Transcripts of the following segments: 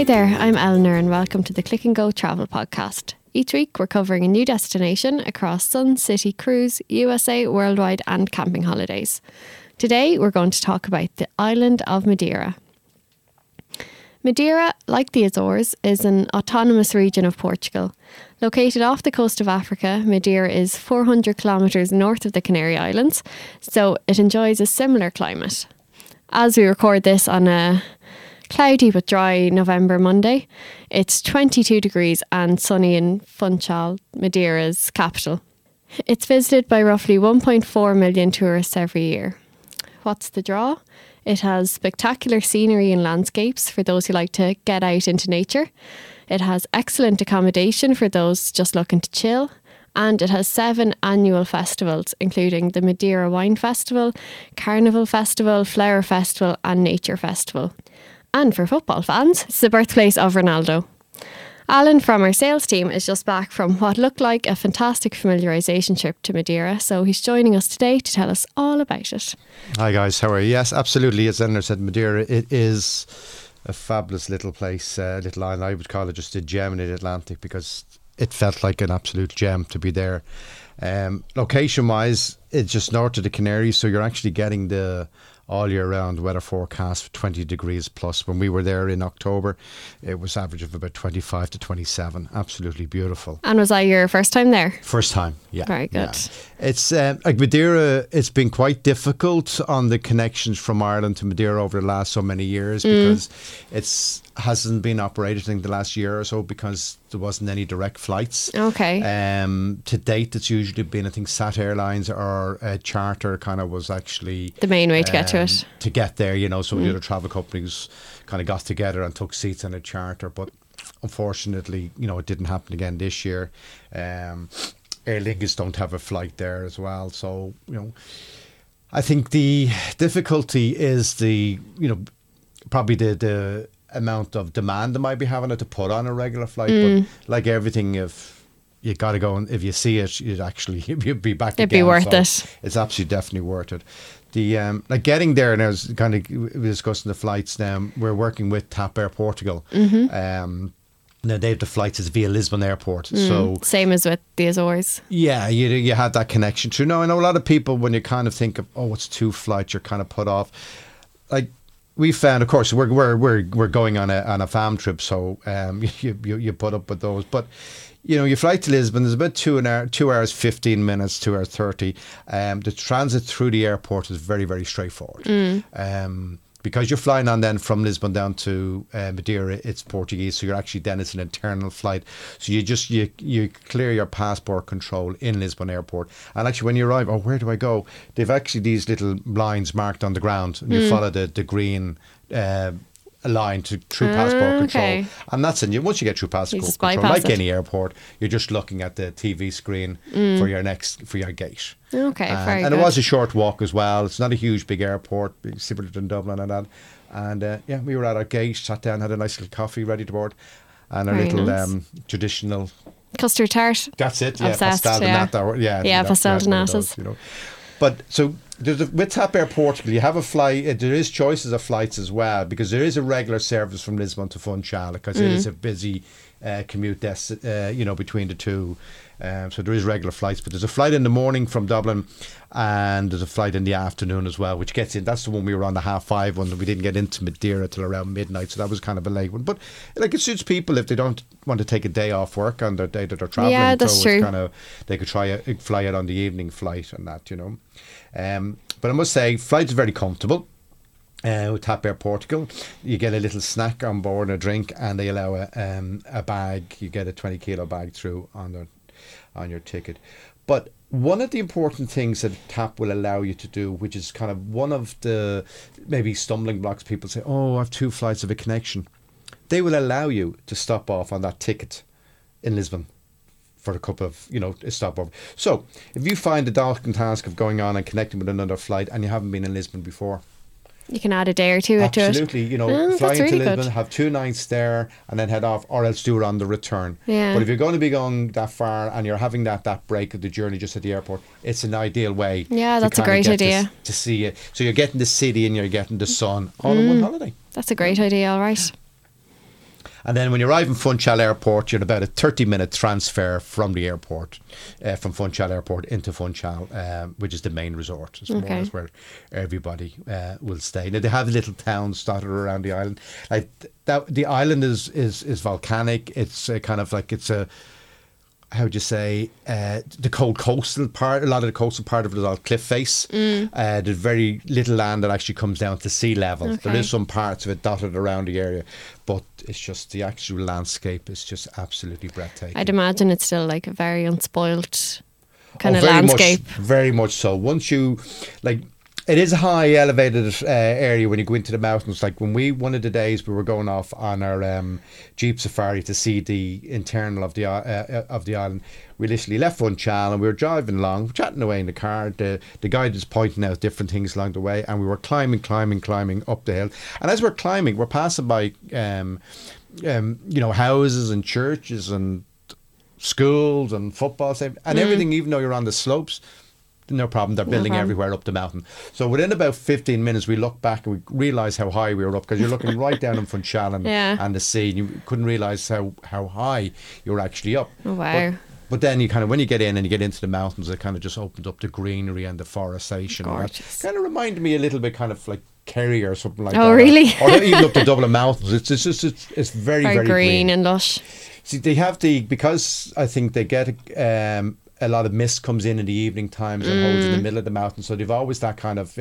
Hi there, I'm Eleanor and welcome to the Click and Go Travel Podcast. Each week we're covering a new destination across sun, city, cruise, USA, worldwide and camping holidays. Today we're going to talk about the island of Madeira. Madeira, like the Azores, is an autonomous region of Portugal. Located off the coast of Africa, Madeira is 400 kilometres north of the Canary Islands, so it enjoys a similar climate. As we record this on a cloudy but dry November Monday, it's 22 degrees and sunny in Funchal, Madeira's capital. It's visited by roughly 1.4 million tourists every year. What's the draw? It has spectacular scenery and landscapes for those who like to get out into nature. It has excellent accommodation for those just looking to chill. And it has 7 annual festivals, including the Madeira Wine Festival, Carnival Festival, Flower Festival and Nature Festival. And for football fans, it's the birthplace of Ronaldo. Alan from our sales team is just back from what looked like a fantastic familiarisation trip to Madeira, so he's joining us today to tell us all about it. Hi guys, how are you? Yes, absolutely. As Eleanor said, Madeira, it is a fabulous little place, little island. I would call it just a gem in the Atlantic because it felt like an absolute gem to be there. Location-wise, it's just north of the Canaries, so you're actually getting the all year round weather forecast for 20 degrees plus. When we were there in October, it was average of about 25 to 27. Absolutely beautiful. And was that your first time there? First time, yeah. Very good. Yeah. It's like Madeira, it's been quite difficult on the connections from Ireland to Madeira over the last so many years because it hasn't been operated in the last year or so because there wasn't any direct flights. Okay. To date, it's usually been, I think, Sat Airlines or charter kind of was actually the main way to get to it. To get there, you know, some of the other travel companies kind of got together and took seats on a charter. But unfortunately, you know, it didn't happen again this year. Aer Lingus don't have a flight there as well. So, you know, I think the difficulty is the, you know, probably the amount of demand they might be having it to put on a regular flight. But like everything, if you got to go and if you see it, you'd actually you'd be back. It'd be worth it. It's absolutely definitely worth it. The like getting there, and I was kind of discussing the flights. Now we're working with Tap Air Portugal. Now they have the flights is via Lisbon Airport, so same as with the Azores. Yeah, you have that connection too. Now I know a lot of people when you kind of think of it's 2 flights, you're kind of put off. Like we found, of course, we're going on a fam trip, so you put up with those, but. You know, you fly to Lisbon, there's about 2 hours, 15 minutes, 2 hours, 30. The transit through the airport is very, very straightforward. Because you're flying on then from Lisbon down to Madeira, it's Portuguese. So you're actually then it's an internal flight. So you just you clear your passport control in Lisbon Airport. And actually when you arrive, where do I go? They've actually these little lines marked on the ground and you follow the green a line to through passport control, and that's in you. Once you get through passport control, like any airport, you're just looking at the TV screen for your gate. Okay, very good. And it was a short walk as well. It's not a huge big airport, similar to Dublin and that. And yeah, we were at our gate, sat down, had a nice little coffee ready to board, and a little traditional custard tart. That's it. Yeah, pastel de nata. Yeah, pastel de natas. You know, but so. With Tap Air Portugal, you have a flight. There is choices of flights as well because there is a regular service from Lisbon to Funchal because it is a busy commute. You know, between the two, so there is regular flights. But there's a flight in the morning from Dublin, and there's a flight in the afternoon as well, which gets in. That's the one we were on the 5:30 one. We didn't get into Madeira till around midnight, so that was kind of a late one. But like it suits people if they don't want to take a day off work on the day that they're traveling. Yeah, that's true. Kind of, they could try fly it on the evening flight and that, you know. But I must say, flights are very comfortable with Tap Air Portugal. You get a little snack on board and a drink, and they allow a bag. You get a 20-kilo bag through on your ticket. But one of the important things that TAP will allow you to do, which is kind of one of the maybe stumbling blocks, people say, I have 2 flights of a connection. They will allow you to stop off on that ticket in Lisbon. For a cup of, you know, a stopover. So if you find the daunting task of going on and connecting with another flight and you haven't been in Lisbon before, you can add a day or two to it. Absolutely, you know, fly into Lisbon, have 2 nights there and then head off, or else do it on the return. Yeah. But if you're going to be going that far and you're having that break of the journey just at the airport, it's an ideal way. Yeah, that's a great idea. To see it. So you're getting the city and you're getting the sun all in one holiday. That's a great idea, all right. And then when you arrive in Funchal Airport, you're about a 30-minute transfer from the airport, from Funchal Airport into Funchal, which is the main resort. It's more or less where everybody will stay. Now, they have little towns dotted around the island. Like that, the island is volcanic. It's kind of like it's a... how would you say, the cold coastal part, a lot of the coastal part of it is all cliff face. There's very little land that actually comes down to sea level. There is some parts of it dotted around the area, but it's just the actual landscape is just absolutely breathtaking. I'd imagine it's still like a very unspoilt kind of landscape. Much, very much so. Once you, like, it is a high elevated area when you go into the mountains. Like when we, one of the days we were going off on our jeep safari to see the internal of the island, we literally left Funchal and we were driving along, chatting away in the car. The guide was pointing out different things along the way, and we were climbing up the hill. And as we're climbing, we're passing by, you know, houses and churches and schools and football and everything. Even though you're on the slopes. No problem, they're building everywhere up the mountain. So within about 15 minutes, we look back and we realise how high we were up, because you're looking right down in Funchal and the sea, and you couldn't realise how high you were actually up. Wow. But then you kind of, when you get in and you get into the mountains, it kind of just opened up the greenery and the forestation. Gorgeous. Kind of reminded me a little bit kind of like Kerry or something like that. Oh, really? Or even up the Dublin mountains. It's just, it's very, very, very green and lush. See, they have the, because I think they get... a lot of mist comes in the evening times and holds in the middle of the mountain, so they've always that kind of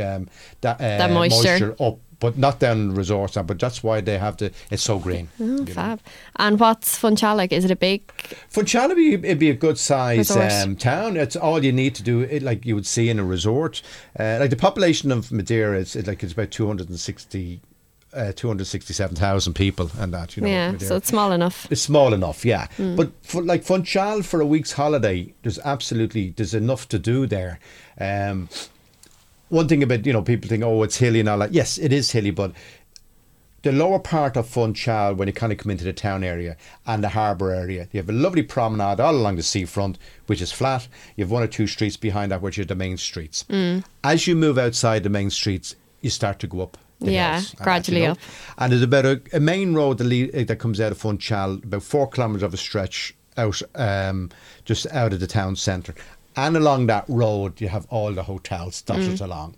that moisture up, but not down in the resort. But that's why they have the. It's so green. Oh, fab! Know. And what's Funchal like? Is it a big? Funchal it'd be a good size town. It's all you need to do. It like you would see in a resort. Like the population of Madeira is about 260. 267,000 people and that, you know. Yeah, so it's small enough. It's small enough, yeah. But for, like Funchal for a week's holiday, there's enough to do there. One thing about, you know, people think, oh, it's hilly and all that. Yes, it is hilly, but the lower part of Funchal, when you kind of come into the town area and the harbour area, you have a lovely promenade all along the seafront, which is flat. You have one or two streets behind that, which are the main streets. As you move outside the main streets, you start to go up. Gradually up. And there's about a main road that comes out of Funchal, about 4 kilometres of a stretch out, just out of the town centre. And along that road, you have all the hotels dotted along.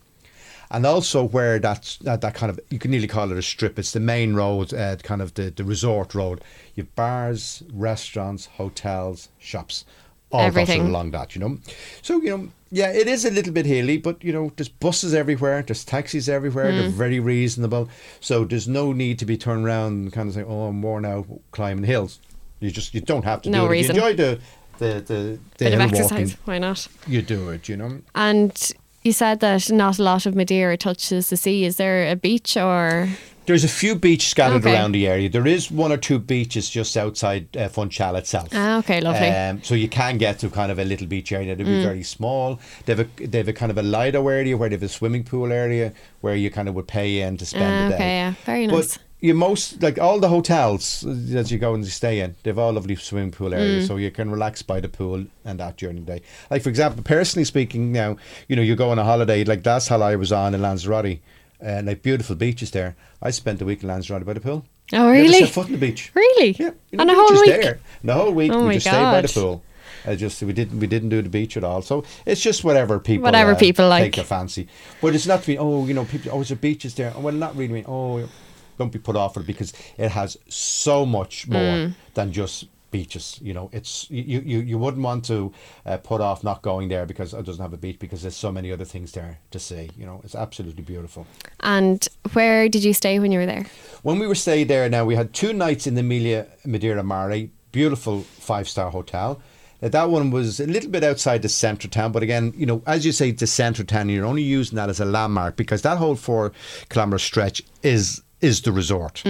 And also where that kind of, you can nearly call it a strip, it's the main road, kind of the resort road. You have bars, restaurants, hotels, shops. All everything along that, you know. So, you know, yeah, it is a little bit hilly, but, you know, there's buses everywhere, there's taxis everywhere, they're very reasonable. So there's no need to be turned around and kind of say, oh, I'm worn out climbing hills. You don't have to do it. Reason. You enjoy the bit of exercise, walking. Why not? You do it, you know. And you said that not a lot of Madeira touches the sea. Is there a beach or...? There's a few beaches scattered around the area. There is one or two beaches just outside Funchal itself. Ah, okay, lovely. So you can get to kind of a little beach area. They'll be very small. They have a kind of a Lido area where they have a swimming pool area where you kind of would pay in to spend the day. Okay, yeah, very nice. But all the hotels that you go and stay in, they've all lovely swimming pool areas, so you can relax by the pool and that during the day. Like, for example, personally speaking now, you know, you go on a holiday, like last holiday I was on in Lanzarote, like beautiful beaches there. I spent the week in Lanzarote by the pool. Oh, really? Never set foot on the beach. Really? Yeah. You know, and the whole week. Oh, we just stayed by the pool. We didn't do the beach at all. So it's just whatever people like. Take a fancy. But it's not to be, oh, you know, people, oh, it's a beach is there. Well, not really. Oh, don't be put off with it, because it has so much more than just beaches. You know, it's you wouldn't want to put off not going there because it doesn't have a beach, because there's so many other things there to see. You know, it's absolutely beautiful. And where did you stay when you were there? When we were staying there, now we had 2 nights in the Melia Madeira Mare, beautiful 5-star hotel. That one was a little bit outside the centre town, but again, you know, as you say, the centre town, you're only using that as a landmark, because that whole 4-kilometre stretch is the resort. So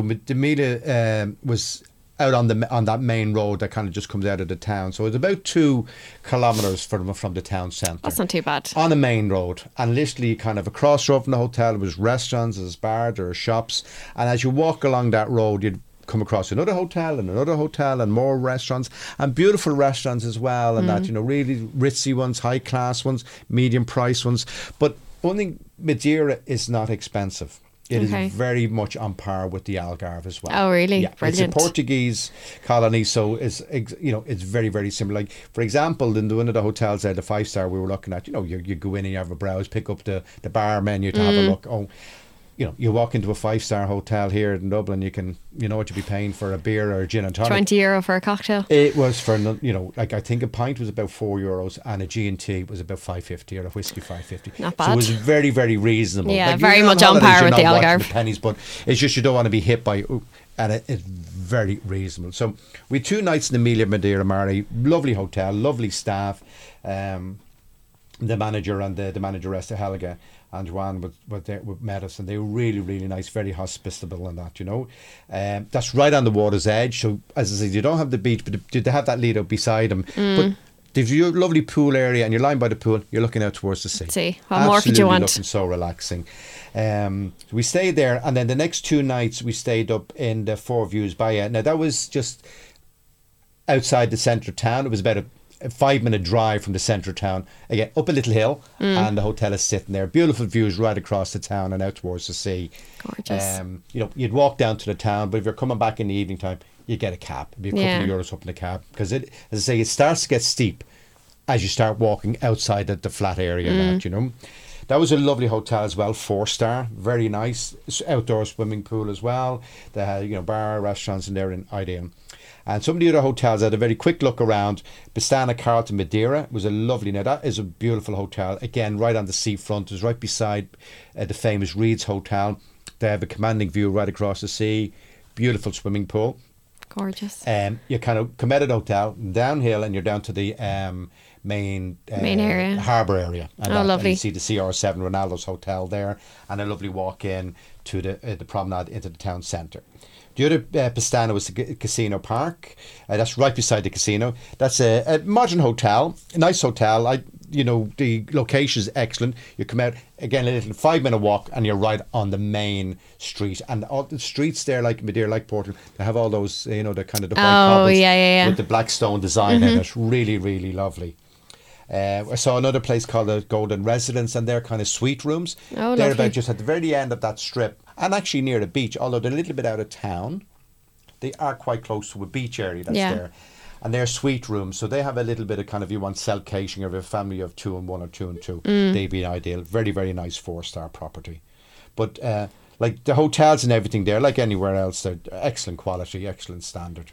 the Melia was out on that main road that kind of just comes out of the town. So it's about 2 kilometres from the town centre. That's not too bad. On a main road. And literally kind of across road from the hotel, there was restaurants, there was bars, there were shops. And as you walk along that road, you'd come across another hotel and more restaurants, and beautiful restaurants as well. And that, you know, really ritzy ones, high class ones, medium price ones. But one thing, Madeira is not expensive. It is very much on par with the Algarve as well. Oh, really? Yeah. Brilliant. It's a Portuguese colony, so it's, you know, it's very, very similar. Like, for example, in one of the hotels there, the 5-star we were looking at, you know, you go in and you have a browse, pick up the bar menu to have a look. Oh, you know, you walk into a 5-star hotel here in Dublin, you can, you know what you'd be paying for a beer or a gin and tonic. €20 for a cocktail. It was for, you know, like I think a pint was about €4 and a G&T was about £5.50 or a whiskey £5.50. Not bad. So it was very, very reasonable. Yeah, like, very much on par with the Algarve. The pennies, but it's just you don't want to be hit by, and it's very reasonable. So we had 2 nights in the Melia Madeira Mare, lovely hotel, lovely staff. The manager and the manageress, Helga, and Juan met us, and they were really, really nice, very hospitable and that, you know. That's right on the water's edge. So, as I said, you don't have the beach, but they have that lead out beside them. But there's your lovely pool area, and you're lying by the pool, you're looking out towards the sea. What more could you want? Absolutely, so relaxing. So we stayed there, and then the next 2 nights we stayed up in the Four Views Baía. Now, that was just outside the centre of town. It was about a 5-minute drive from the centre of town, again up a little hill, and the hotel is sitting there, beautiful views right across the town and out towards the sea. Gorgeous. You know, you'd walk down to the town, but if you're coming back in the evening time, you get a cab. It'd be a couple of euros up in the cab, because it, as I say, it starts to get steep as you start walking outside the flat area that, you know. That was a lovely hotel as well, 4-star, very nice, outdoor swimming pool as well. They had, you know, bar, restaurants in there, and ideal. And some of the other hotels, I had a very quick look around. Pestana Carlton Madeira was a lovely, now that is a beautiful hotel. Again, right on the seafront. It was right beside the famous Reed's Hotel. They have a commanding view right across the sea. Beautiful swimming pool. Gorgeous. You kind of come out of the hotel, downhill, and you're down to the main area, harbour area. And lovely. And you see the CR7, Ronaldo's hotel there, and a lovely walk in to the promenade into the town centre. The other Pestana was the Casino Park. That's right beside the casino. That's a modern hotel, a nice hotel. You know, the location is excellent. You come out, again, a little 5-minute walk, and you're right on the main street. And all the streets there, like Madeira, like Portugal, they have all those, you know, the kind of the white cobbles with the black stone design in it. Really, really lovely. I saw another place called the Golden Residence, and they're kind of suite rooms. They're about just at the very end of that strip, and actually near the beach, although they're a little bit out of town. They are quite close to a beach area that's there. And they're suite rooms, so they have a little bit of kind of, you want self-catering, or a family of 2 and 1 or 2 and 2. They'd be ideal. Very, very nice 4-star property. But like the hotels and everything there, like anywhere else, they're excellent quality, excellent standard.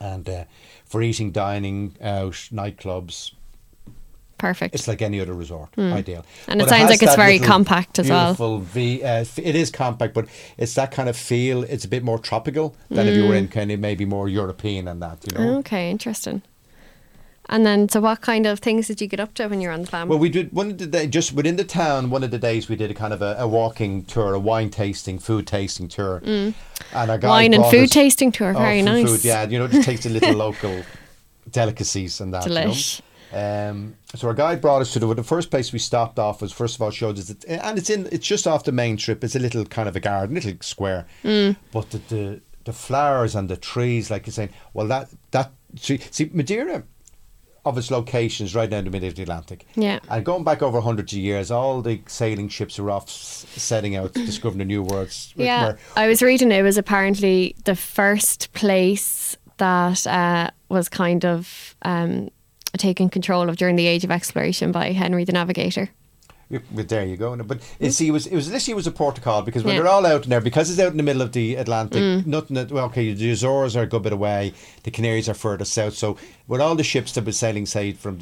And for eating, dining out, nightclubs, perfect. It's like any other resort, ideal. And it sounds like it's very compact as well. It is compact, but it's that kind of feel. It's a bit more tropical than if you were in kind of maybe more European and that, you know. Okay, interesting. And then, so what kind of things did you get up to when you were on the farm? Well, we did one of the day, just within the town. One of the days we did a kind of a walking tour, a wine tasting, food tasting tour, and a guy wine and food tasting tour. Very nice. Food, yeah, you know, just taste the little local delicacies and that. Delish. You know? So our guide brought us to the first place we stopped off was, first of all, showed us that, and it's just off the main trip. It's a little kind of a garden, little square, but the flowers and the trees, like you're saying, well, that tree, see, Madeira of its locations right down the middle of the Atlantic, and going back over hundreds of years, all the sailing ships are off setting out discovering the new worlds. I was reading it was apparently the first place that was kind of taken control of during the Age of Exploration by Henry the Navigator. There you go. But see, it was a port of call, because when they're all out in there, because it's out in the middle of the Atlantic, nothing that, well, okay, the Azores are a good bit away, the Canaries are further south. So with all the ships that were sailing, say, from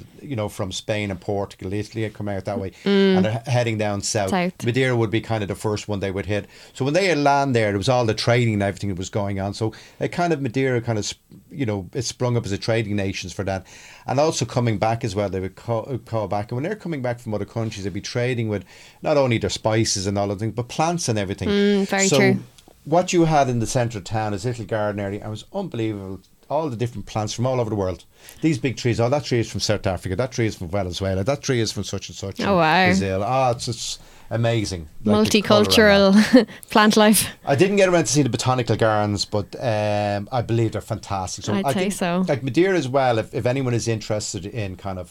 Spain and Portugal, Italy had come out that way, and they're heading down south. Madeira would be kind of the first one they would hit. So when they land there, it was all the trading and everything that was going on. So it kind of, Madeira kind of, you know, it sprung up as a trading nation for that. And also coming back as well, they would call back. And when they're coming back from other countries, they'd be trading with not only their spices and all of things, but plants and everything. Very true. What you had in the centre of town is little garden area. It was unbelievable. All the different plants from all over the world. These big trees. Oh, that tree is from South Africa. That tree is from Venezuela. That tree is from such and such. Oh, wow. Brazil. Oh, it's just amazing. Like multicultural plant life. I didn't get around to see the botanical gardens, but I believe they're fantastic. So I'd say so. Like Madeira as well, if anyone is interested in kind of,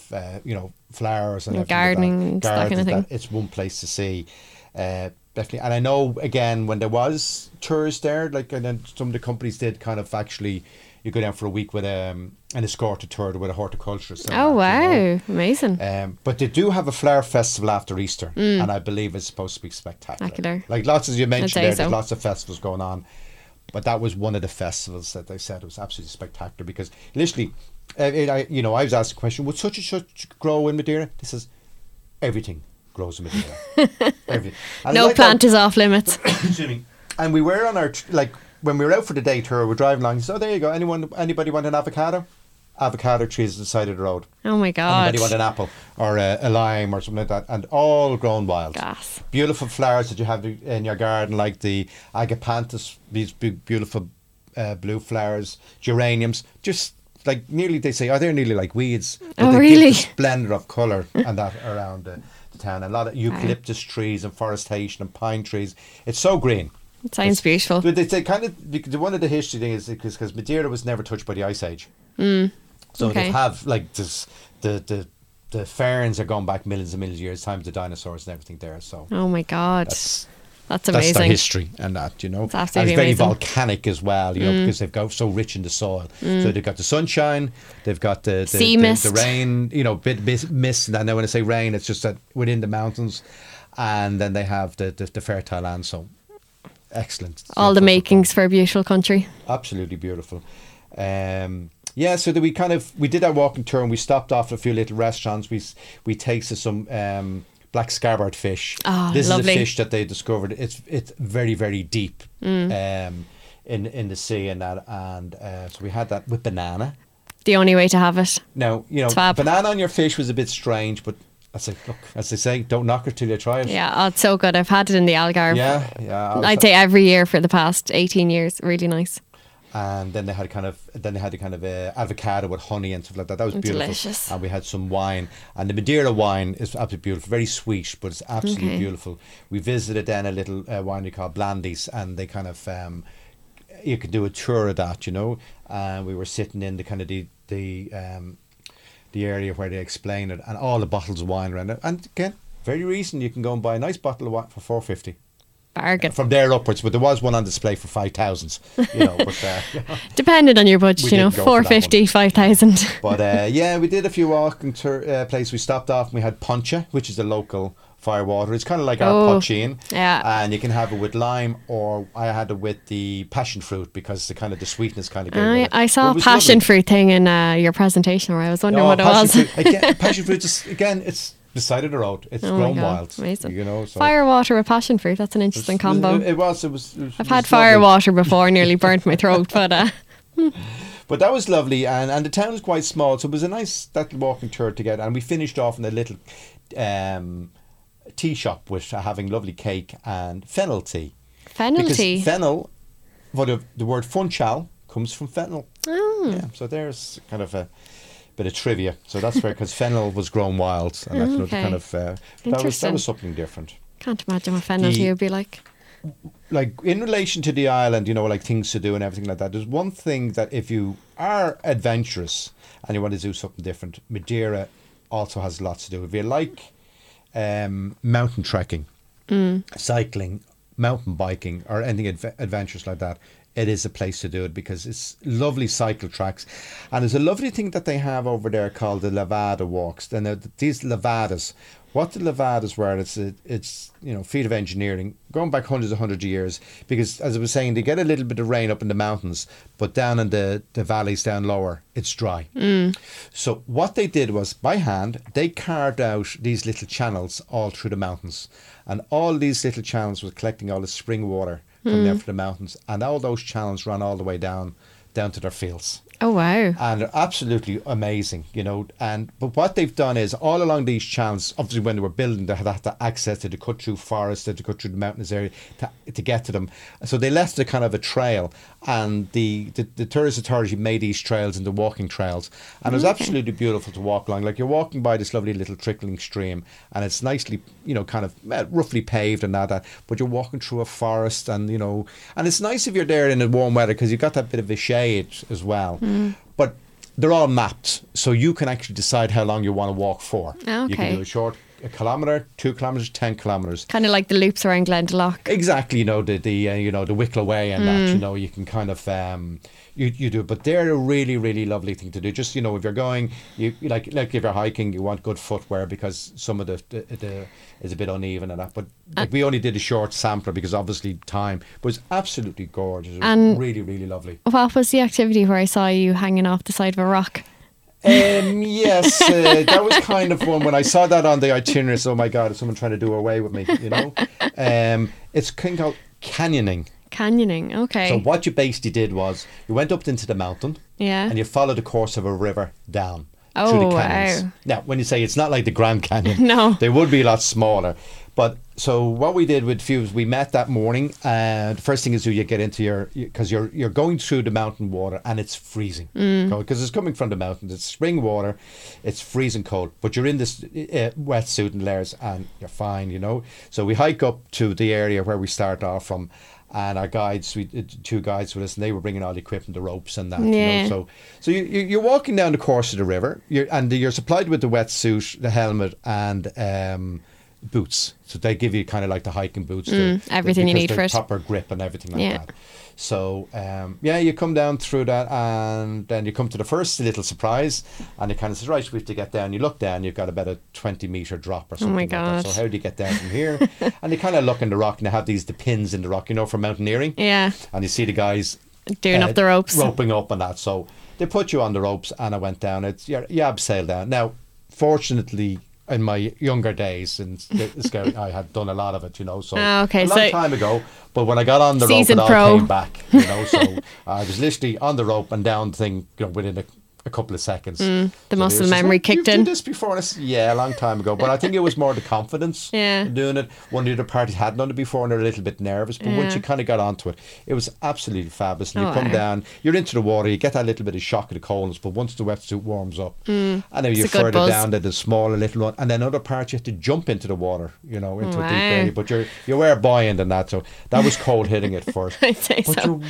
flowers and gardening, that kind of thing. It's one place to see. Definitely. And I know, again, when there was tours there, like, and then some of the companies did kind of actually, you go down for a week with an escorted tour with a horticulturist. Oh, wow. You know. Amazing. But they do have a flower festival after Easter, and I believe it's supposed to be spectacular. Like lots, as you mentioned there, there's lots of festivals going on. But that was one of the festivals that they said it was absolutely spectacular because literally, I was asked a question, would such and such grow in Madeira? This is everything. Grows in Madeira. No like plant is off limits. And we were on our when we were out for the day tour, we're driving along. So there you go. Anybody want an avocado? Avocado trees on the side of the road. Oh my God! Anybody want an apple or a lime or something like that? And all grown wild. Gosh. Beautiful flowers that you have in your garden, like the agapanthus, these big beautiful blue flowers, geraniums, just. Like nearly, they say, they're nearly like weeds. Oh, really? Give this blender of colour and that around the town. A lot of eucalyptus trees and forestation and pine trees. It's so green. It sounds beautiful. But they kind of, one of the history thing is because Madeira was never touched by the Ice Age. So they have like this, the ferns are going back millions and millions of years, times the dinosaurs and everything there. So. Oh my God. That's amazing. That's their history and that, you know. It's absolutely amazing. And it's very volcanic as well, you know, because they've got so rich in the soil. So they've got the sunshine, they've got the rain, you know, bit mist. And I know when I say rain, it's just that within the mountains. And then they have the fertile land. So excellent. All the makings for a beautiful country. Absolutely beautiful. So that we did our walking tour and we stopped off at a few little restaurants. We tasted some... black scabbard fish. Oh, this lovely. Is a fish that they discovered. It's very, very deep in the sea and that. And so we had that with banana. The only way to have it. Now, you know, banana on your fish was a bit strange, but I said, look, as they say, don't knock it till you try it. Yeah, it's so good. I've had it in the Algarve. Yeah. I'd say every year for the past 18 years. Really nice. And then they had a kind of avocado with honey and stuff like that. That was beautiful. Delicious. And we had some wine, and the Madeira wine is absolutely beautiful, very sweet, but it's absolutely beautiful. We visited then a little winery called Blandy's, and they kind of you could do a tour of that, you know. And we were sitting in the kind of the area where they explain it, and all the bottles of wine around it. And again, very recent, you can go and buy a nice bottle of wine for $4.50. Bargain. From there upwards, but there was one on display for 5,000, you know. But depended on your budget, you know, 450, 5,000. But we did a few walking places. We stopped off and we had poncha, which is the local fire water. It's kind of like our pochine, and you can have it with lime, or I had it with the passion fruit because the sweetness kind of gave it. I saw a passion fruit thing in your presentation, where I was wondering what it was. Passion fruit, it's the side of the road. It's grown wild. Amazing. You know, so. Fire water with passion fruit. That's an interesting combo. It was. I've had fire water before. Nearly burnt my throat, but. But that was lovely, and the town is quite small, so it was a nice walking tour together. And we finished off in a little tea shop with having lovely cake and fennel tea. Fennel tea. Because fennel, the word Funchal comes from fennel. Oh. Yeah. So there's kind of a. Bit of trivia, so that's fair because fennel was grown wild, and that's kind of that was something different. Can't imagine what fennel tea would be like. Like in relation to the island, you know, like things to do and everything like that. There's one thing that if you are adventurous and you want to do something different, Madeira also has lots to do. If you like mountain trekking, cycling, mountain biking, or anything adventurous like that. It is a place to do it because it's lovely cycle tracks, and there's a lovely thing that they have over there called the Levada walks. And these Levadas, what the Levadas were, it's you know, feat of engineering going back hundreds and hundreds of years. Because as I was saying, they get a little bit of rain up in the mountains, but down in the valleys down lower, it's dry. So what they did was by hand they carved out these little channels all through the mountains, and all these little channels were collecting all the spring water. From there for the mountains, and all those channels run all the way down to their fields. Oh wow! And they're absolutely amazing, you know. But what they've done is all along these channels, obviously when they were building, they had to access to cut through forests, to cut through the mountainous area to get to them. So they left a kind of a trail, and the tourist authority made these trails into walking trails, and it was absolutely beautiful to walk along. Like you're walking by this lovely little trickling stream, and it's nicely, you know, kind of roughly paved and that. But you're walking through a forest, and you know, and it's nice if you're there in the warm weather because you've got that bit of a shade as well. But they're all mapped, so you can actually decide how long you want to walk for. You can do a short 1 kilometre, 2 kilometres, 10 kilometres. Kind of like the loops around Glendalough. Exactly, you know, the Wicklow Way and that, you know, you can kind of you do, but they're a really, really lovely thing to do. Just, you know, if you're going, you like if you're hiking, you want good footwear because some of the is a bit uneven and that. But like, we only did a short sampler because obviously time, but it's absolutely gorgeous. It was really, really lovely. What was the activity where I saw you hanging off the side of a rock? Yes, that was kind of one when I saw that on the itinerary. So, oh my God, is someone trying to do away with me? You know, it's kind of called canyoning. Canyoning, okay. So what you basically did was you went up into the mountain, yeah, and you followed the course of a river down through the canyons. Wow. Now, when you say it's not like the Grand Canyon, no, they would be a lot smaller. But so what we did with Fuse, we met that morning. The first thing is you get into because you're going through the mountain water and it's freezing because it's coming from the mountains. It's spring water, it's freezing cold, but you're in this wetsuit and layers and you're fine, you know. So we hike up to the area where we start off from, and our guides, we two guides with us, and they were bringing all the equipment, the ropes and that. Yeah. You know, so you're walking down the course of the river, and you're supplied with the wetsuit, the helmet, and boots. So they give you kind of like the hiking boots, everything you need for it, proper grip and everything like that. So you come down through that, and then you come to the first little surprise, and it kind of says, right, we have to get down. You look down, you've got about a 20-meter drop or something. Oh my God. Like that. So how do you get down from here? And you kind of look in the rock, and they have the pins in the rock, you know, for mountaineering. Yeah. And you see the guys doing up the ropes, roping up and that. So they put you on the ropes, and I went down. It's you abseil down. Now, fortunately, in my younger days, and I had done a lot of it, you know, so a long time ago. But when I got on the rope, it all came back, you know. So I was literally on the rope and down thing, you know, within a couple of seconds. The muscle memory kicked in. You've done this before, and a long time ago. But I think it was more the confidence in doing it. One of the other parties had done it before, and they're a little bit nervous. But once you kind of got onto it, it was absolutely fabulous. And you come down, you're into the water, you get that little bit of shock of the coldness. But once the wetsuit warms up, and then you're further down to the smaller little one, and then other parts you have to jump into the water, you know, into a deep area. But you were buoyant and that, so that was cold hitting at first. I'd say but so.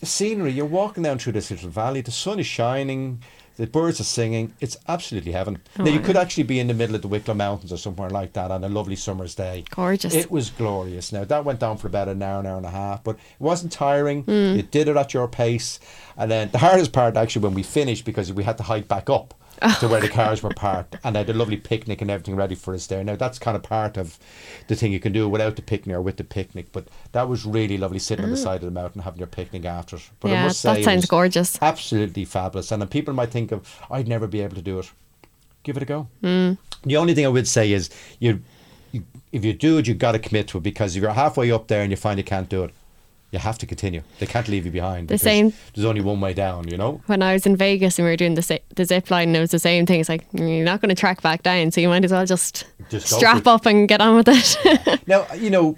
The scenery, you're walking down through this little valley, the sun is shining, the birds are singing, it's absolutely heaven. Now you could actually be in the middle of the Wicklow Mountains or somewhere like that on a lovely summer's day. Gorgeous. It was glorious. Now that went down for about an hour and a half, but it wasn't tiring. You did it at your pace. And then the hardest part actually when we finished, because we had to hike back up to where the cars were parked, and they had a lovely picnic and everything ready for us there. Now that's kind of part of the thing you can do without the picnic or with the picnic, but that was really lovely sitting on the side of the mountain having your picnic after it. But I must say, that sounds gorgeous, absolutely fabulous. And people might think of, I'd never be able to do it. Give it a go. The only thing I would say is if you do it, you've got to commit to it, because if you're halfway up there and you find you can't do it, you have to continue. They can't leave you behind. The same. There's only one way down, you know. When I was in Vegas and we were doing the zip line, and it was the same thing. It's like, you're not going to track back down, so you might as well just strap up and get on with it. Now, you know,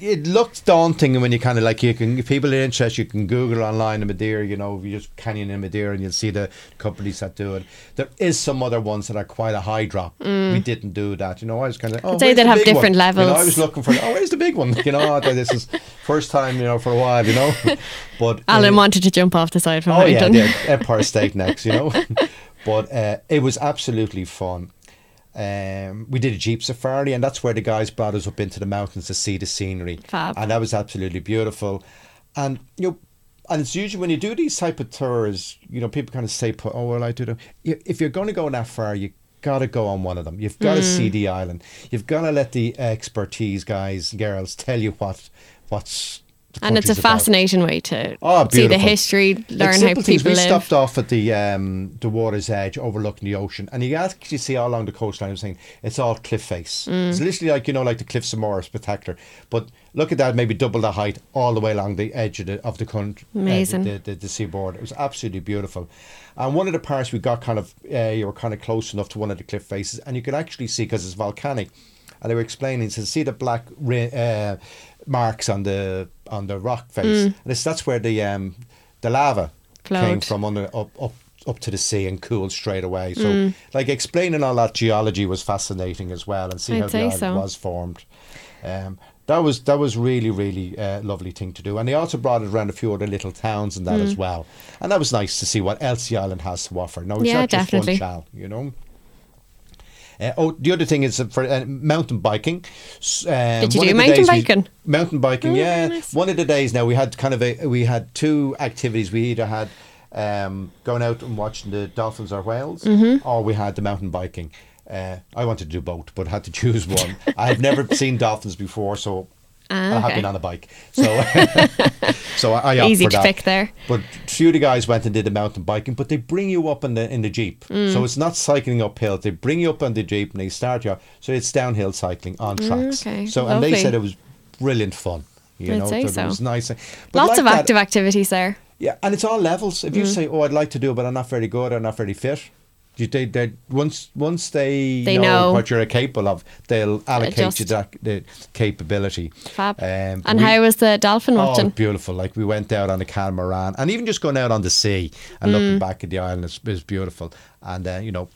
it looks daunting when you kind of like, if people are interested, you can Google online in Madeira, you know, you just canyon in Madeira, and you'll see the companies that do it. There is some other ones that are quite a high drop. We didn't do that, you know. I was kind of, say they'd have different levels. You know, I was looking for, where's the big one? You know, this is first time, you know, for a while, you know. But Alan wanted to jump off the side from mountain. Empire State next, you know. But it was absolutely fun. We did a jeep safari, and that's where the guys brought us up into the mountains to see the scenery. Fab. And that was absolutely beautiful. And you know, and it's usually when you do these type of tours, you know, people kind of say, "Oh, well, I do them." If you're going to go that far, you got to go on one of them. You've got to see the island. You've got to let the expertise guys and girls tell you what's. And it's a fascinating way to see the history, learn how people live. We stopped off at the water's edge overlooking the ocean, and you actually see all along the coastline, I'm saying, it's all cliff face. It's literally like, you know, like the Cliffs of Moher spectacular. But look at that, maybe double the height all the way along the edge of the country. Amazing. The seaboard. It was absolutely beautiful. And one of the parts we got kind of, you were kind of close enough to one of the cliff faces, and you could actually see, because it's volcanic, and they were explaining, so see the black marks on the rock face, and that's where the lava came from up to the sea and cooled straight away. So like explaining all that geology was fascinating as well, and see how the island was formed. That was really, really lovely thing to do. And they also brought it around a few other little towns and that as well, and that was nice to see what else the island has to offer. No, it's not just Funchal, you know. The other thing is for mountain biking. Did you do mountain biking? Mountain biking, yeah. Nice. One of the days now we had kind of we had two activities. We either had going out and watching the dolphins or whales, mm-hmm. or we had the mountain biking. I wanted to do both, but had to choose one. I've never seen dolphins before, so I have been on a bike. So I opted for that. Easy to pick there. But a few of the guys went and did the mountain biking, but they bring you up in the Jeep. Mm. So it's not cycling uphill. They bring you up on the Jeep and they start you. So it's downhill cycling on tracks. Okay. So lovely. And they said it was brilliant fun. It was nice. But lots of active activities there. Yeah, and it's all levels. If you say, "Oh, I'd like to do it, but I'm not very good, I'm not very fit," Once they know what you're capable of, they'll allocate you the capability. Fab. And how was the dolphin watching? Oh, beautiful. Like, we went out on the catamaran, and even just going out on the sea and looking back at the island is beautiful. And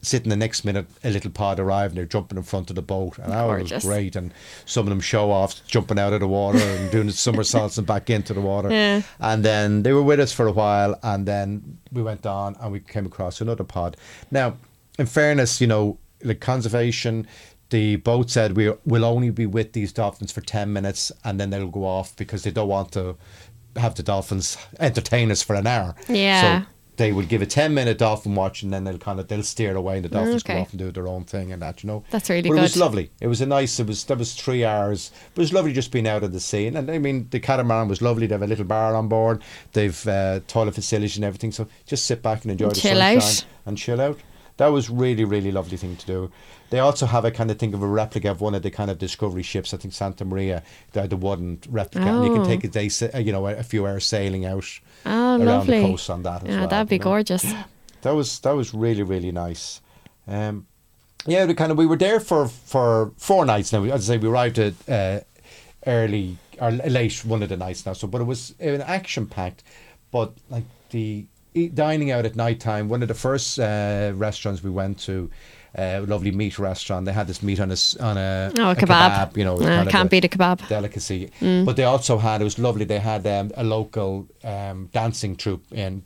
sitting the next minute, a little pod arrived and they're jumping in front of the boat, and it was great. And some of them show off jumping out of the water and doing the somersaults and back into the water. Yeah. And then they were with us for a while, and then we went on and we came across another pod. Now, in fairness, the conservation, the boat said we'll only be with these dolphins for 10 minutes and then they'll go off because they don't want to have the dolphins entertain us for an hour. Yeah. So, they would give a 10-minute dolphin watch, and then they'll steer away, and the dolphins go off and do their own thing, and that. That's really good. It was lovely. It was that was 3 hours. But it was lovely just being out on the sea, and I mean the catamaran was lovely. They have a little bar on board. They've toilet facilities and everything. So just sit back and enjoy the sunshine and chill out. That was really, really lovely thing to do. They also have a kind of thing of a replica of one of the kind of discovery ships. I think Santa Maria, they had the wooden replica, and you can take a day, a few hours sailing out around lovely. The coast on that. Yeah, that'd be gorgeous. That was really, really nice. We were there for 4 nights now. As I say, we arrived at early or late one of the nights now. So, but it was an action packed, but like the dining out at night time, one of the first restaurants we went to, a lovely meat restaurant. They had this meat on a kebab. Can't beat a kebab delicacy. Mm. But they also had, it was lovely, they had a local dancing troupe in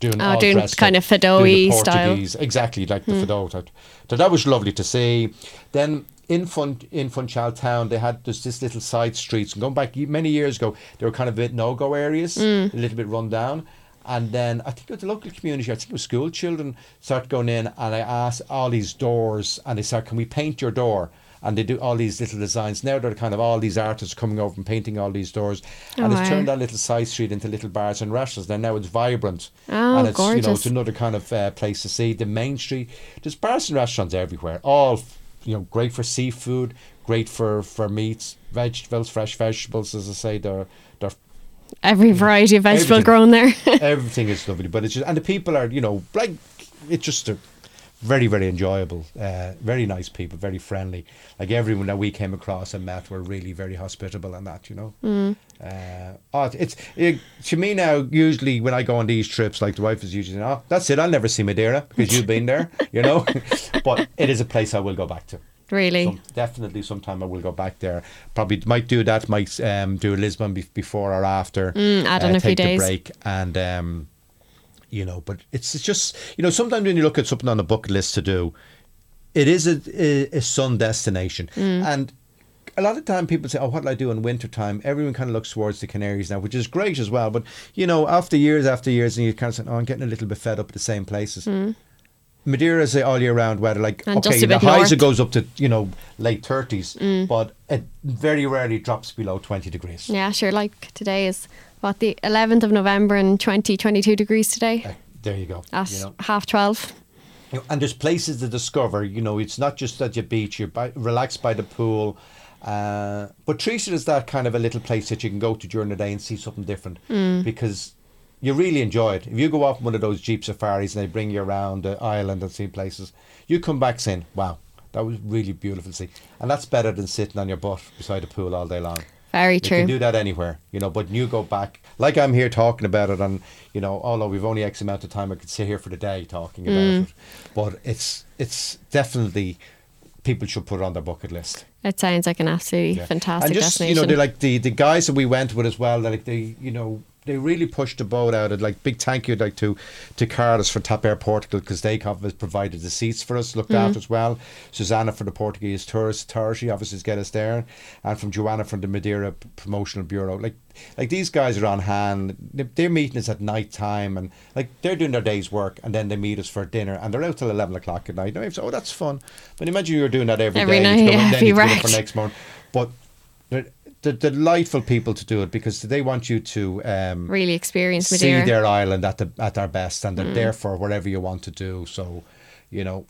doing kind of Fado-y style. Exactly, like the Fado type. So that was lovely to see. Then in Funchal town, they had this little side streets, and going back many years ago, they were kind of a bit no-go areas, a little bit run down. And then I think it was the local community, I think it was school children, started going in, and I asked all these doors, and they said, "Can we paint your door?" And they do all these little designs. Now they're kind of all these artists coming over and painting all these doors. And it's turned that little side street into little bars and restaurants. And now it's vibrant. And it's gorgeous. It's another kind of place to see. The main street, there's bars and restaurants everywhere. All, great for seafood, great for meats, vegetables, fresh vegetables, as I say, they're every variety of vegetable grown there. Everything is lovely, but it's just, and the people are, it's just a very, very enjoyable, very nice people, very friendly. Like everyone that we came across and met were really very hospitable and that. Mm. To me now, usually when I go on these trips, like the wife is usually, "Oh, that's it, I'll never see Madeira because you've been there," But it is a place I will go back to. Really? Definitely sometime I will go back there. Probably might do that, might do Lisbon before or after. Add on a few days. Take the break and, but it's just, sometimes when you look at something on a bucket list to do, it is a sun destination. And a lot of time people say, "Oh, what'll I do in winter time?" Everyone kind of looks towards the Canaries now, which is great as well. But, after years and you kind of say, "Oh, I'm getting a little bit fed up at the same places." Madeira is all year round weather, the highs it goes up to late 30s, but it very rarely drops below 20 degrees. Yeah, sure. Like today is what, the 11th of November and 22 degrees today. There you go. At 12:30. And there's places to discover. It's not just at your beach. You're relaxed by the pool. But treat it as that kind of a little place that you can go to during the day and see something different because you really enjoy it. If you go off one of those Jeep safaris and they bring you around the island and see places, you come back saying, "Wow, that was really beautiful to see." And that's better than sitting on your butt beside a pool all day long. Very true. You can do that anywhere, but you go back. Like I'm here talking about it and, although we've only X amount of time, I could sit here for the day talking about it. But it's definitely, people should put it on their bucket list. It sounds like an absolutely fantastic destination. And just, they're like the guys that we went with as well, they're like, they really pushed the boat out. And like big thank you like to Carlos for Tap Air Portugal, because they provided the seats for us, looked after us well. Susanna for the Portuguese Tourist Authority, obviously, to get us there, and from Joanna from the Madeira Promotional Bureau. Like these guys are on hand. They're meeting us at night time, and like they're doing their day's work, and then they meet us for dinner, and they're out till 11 o'clock at night. And I say, oh, that's fun. But imagine you're doing that every day, night, then you do it for next morning. But they're delightful people to do it, because they want you to really experience Madeira, see their island at our best, and they're there for whatever you want to do. So, you know,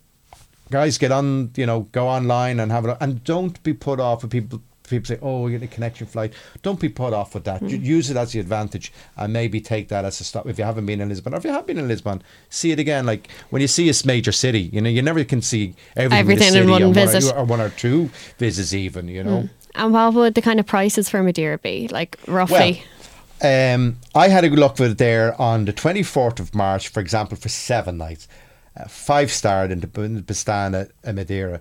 guys, get on, you know, go online and have it, and don't be put off with people say, oh, you get a connection flight. Don't be put off with that. Use it as the advantage, and maybe take that as a stop if you haven't been in Lisbon, or if you have been in Lisbon, see it again. Like when you see a major city, you know, you never can see everything in one visit, or one or two visits even, you know. And what would the kind of prices for Madeira be, like roughly? Well, I had a look with it there on the 24th of March, for example, for 7 nights. 5-star in the Pestana Madeira.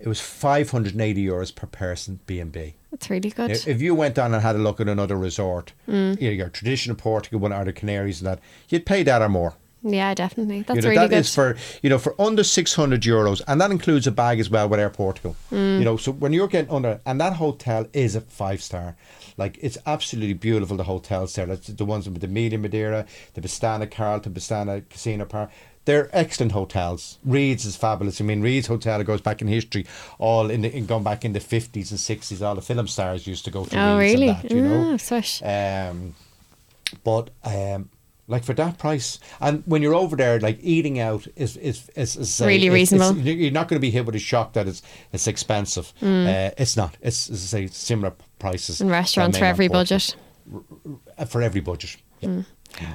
It was €580 per person B&B. That's really good. Now, if you went on and had a look at another resort, you know, your traditional Portugal one or the Canaries and that, you'd pay that or more. Yeah, definitely. That's really good. That is for, you know, for under €600, and that includes a bag as well with Air Portugal. You know, so when you're getting under, and that hotel is a 5-star. Like, it's absolutely beautiful, the hotels there. That's the ones with the Melia Madeira, the Pestana Carlton, Pestana Casino Park. They're excellent hotels. Reed's is fabulous. I mean, Reed's Hotel, it goes back in history, all going back in the 50s and 60s. All the film stars used to go to Reed's and that, you know. Swish. Like for that price, and when you're over there, like eating out is really reasonable. You're not going to be hit with a shock that it's expensive. It's not. It's a similar prices. And restaurants for every budget. For every budget. Yeah.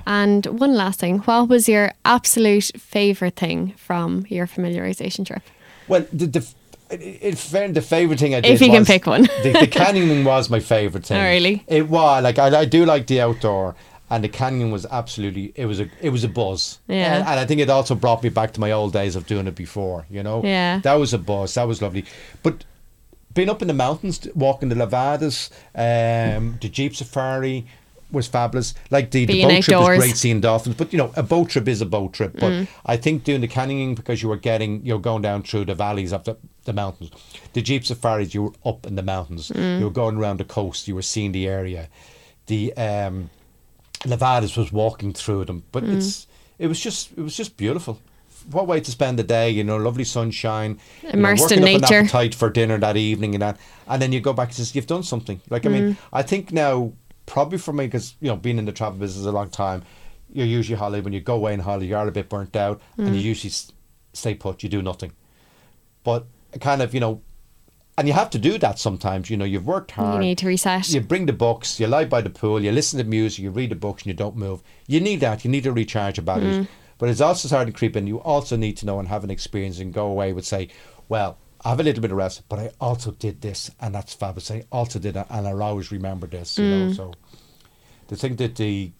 And one last thing, what was your absolute favourite thing from your familiarisation trip? Well, the favourite thing I did, if you can pick one, the canyoning was my favourite thing. Oh, really? It was like I do like the outdoor. And the canyon was absolutely, it was a buzz. Yeah. And I think it also brought me back to my old days of doing it before, you know. Yeah. That was a buzz. That was lovely. But being up in the mountains, walking the Levadas, the Jeep Safari was fabulous. Like the boat trip was great, seeing dolphins. But, you know, a boat trip is a boat trip. But I think doing the canyoning, because you're going down through the valleys of the mountains. The Jeep Safaris, you were up in the mountains. You were going around the coast. You were seeing the area. The... Levadas was walking through them, but it was just beautiful. What way to spend the day, you know, lovely sunshine, immersed in nature, working up an appetite for dinner that evening, and then you go back and says you've done something. Like I mean, I think now probably for me, because you know, being in the travel business a long time, you're usually holiday when you go away in holiday, you're a bit burnt out, and you usually stay put, you do nothing. But kind of, you know. And you have to do that sometimes, you know, you've worked hard. You need to reset. You bring the books, you lie by the pool, you listen to music, you read the books and you don't move. You need that, you need to recharge your batteries. But it's also starting to creep in. You also need to know and have an experience and go away with say, well, I have a little bit of rest, but I also did this and that's fabulous. I also did that and I'll always remember this, you know. So the thing that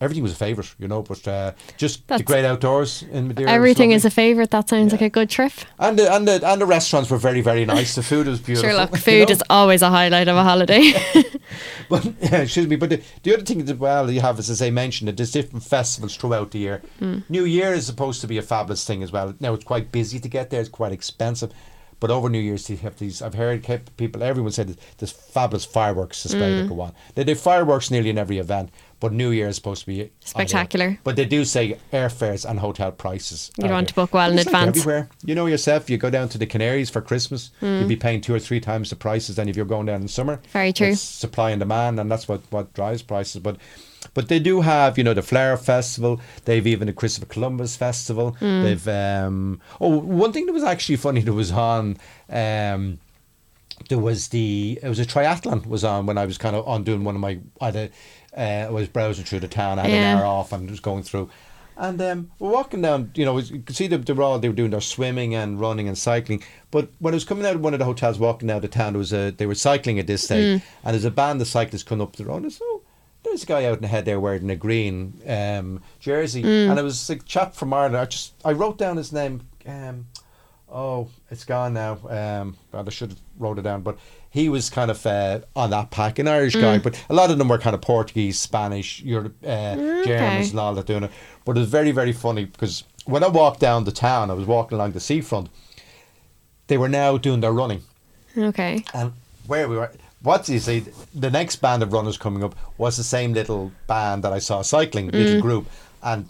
everything was a favourite, you know, but just the great outdoors in Madeira. Everything is a favourite. That sounds like a good trip. And the restaurants were very, very nice. The food was beautiful. Sure, look, food is always a highlight of a holiday. But excuse me, but the other thing as well you have is, as I mentioned, that there's different festivals throughout the year. New Year is supposed to be a fabulous thing as well. Now it's quite busy to get there. It's quite expensive. But over New Year's, they have these. I've heard people, everyone said this fabulous fireworks display that go on. They do fireworks nearly in every event, but New Year is supposed to be spectacular. But they do say airfares and hotel prices. You want to book well in advance. Everywhere. You know yourself, you go down to the Canaries for Christmas, you'll be paying 2 or 3 times the prices than if you're going down in summer. Very true. It's supply and demand, and that's what drives prices. But they do have, you know, the Flower Festival. They've even the Christopher Columbus Festival. They've one thing that was actually funny that was on. It was a triathlon was on when I was kind of on doing one of my. I was browsing through the town. I had an hour off and was going through, and we're walking down. You know, you could see they were doing their swimming and running and cycling. But when I was coming out of one of the hotels, walking out of the town, they were cycling at this stage, and there's a band of cyclists coming up the road. There's a guy out in the head there wearing a green jersey, and it was a chap from Ireland. I wrote down his name. oh, it's gone now. I should have wrote it down, but he was kind of on that pack, an Irish guy, but a lot of them were kind of Portuguese, Spanish, Europe, Germans and all that doing it. But it was very, very funny because when I walked down the town, I was walking along the seafront, they were now doing their running. Okay. And where we were, what do you see? The next band of runners coming up was the same little band that I saw cycling, little group, and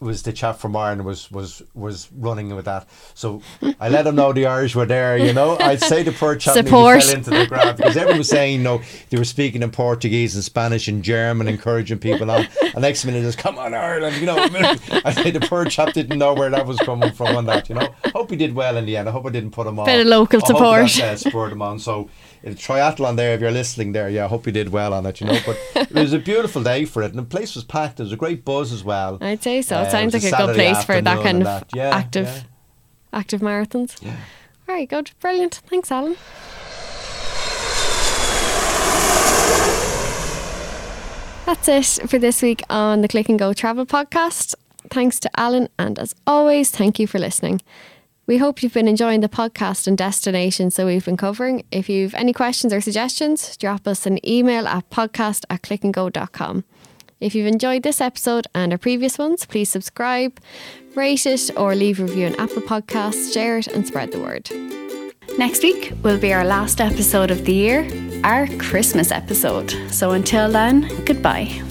was the chap from Ireland was running with that. So I let him know the Irish were there, you know. I'd say the poor chap fell into the ground because everyone was saying, you know, they were speaking in Portuguese and Spanish and German, encouraging people on. And next minute it's, come on Ireland, you know. I say the poor chap didn't know where that was coming from on that, you know. Hope he did well in the end. I hope I didn't put him on. Bit of local support. I hope that spurred him on. So a triathlon there, if you're listening there, yeah, I hope you did well on it, you know. But it was a beautiful day for it and the place was packed. There was a great buzz as well. I'd say so. It sounds like a good place for that kind of active marathons. Yeah. Very good. Brilliant. Thanks, Alan. That's it for this week on the Click and Go Travel Podcast. Thanks to Alan, and as always, thank you for listening. We hope you've been enjoying the podcast and destinations that we've been covering. If you've any questions or suggestions, drop us an email at podcast@clickandgo.com. If you've enjoyed this episode and our previous ones, please subscribe, rate it or leave a review on Apple Podcasts, share it and spread the word. Next week will be our last episode of the year, our Christmas episode. So until then, goodbye.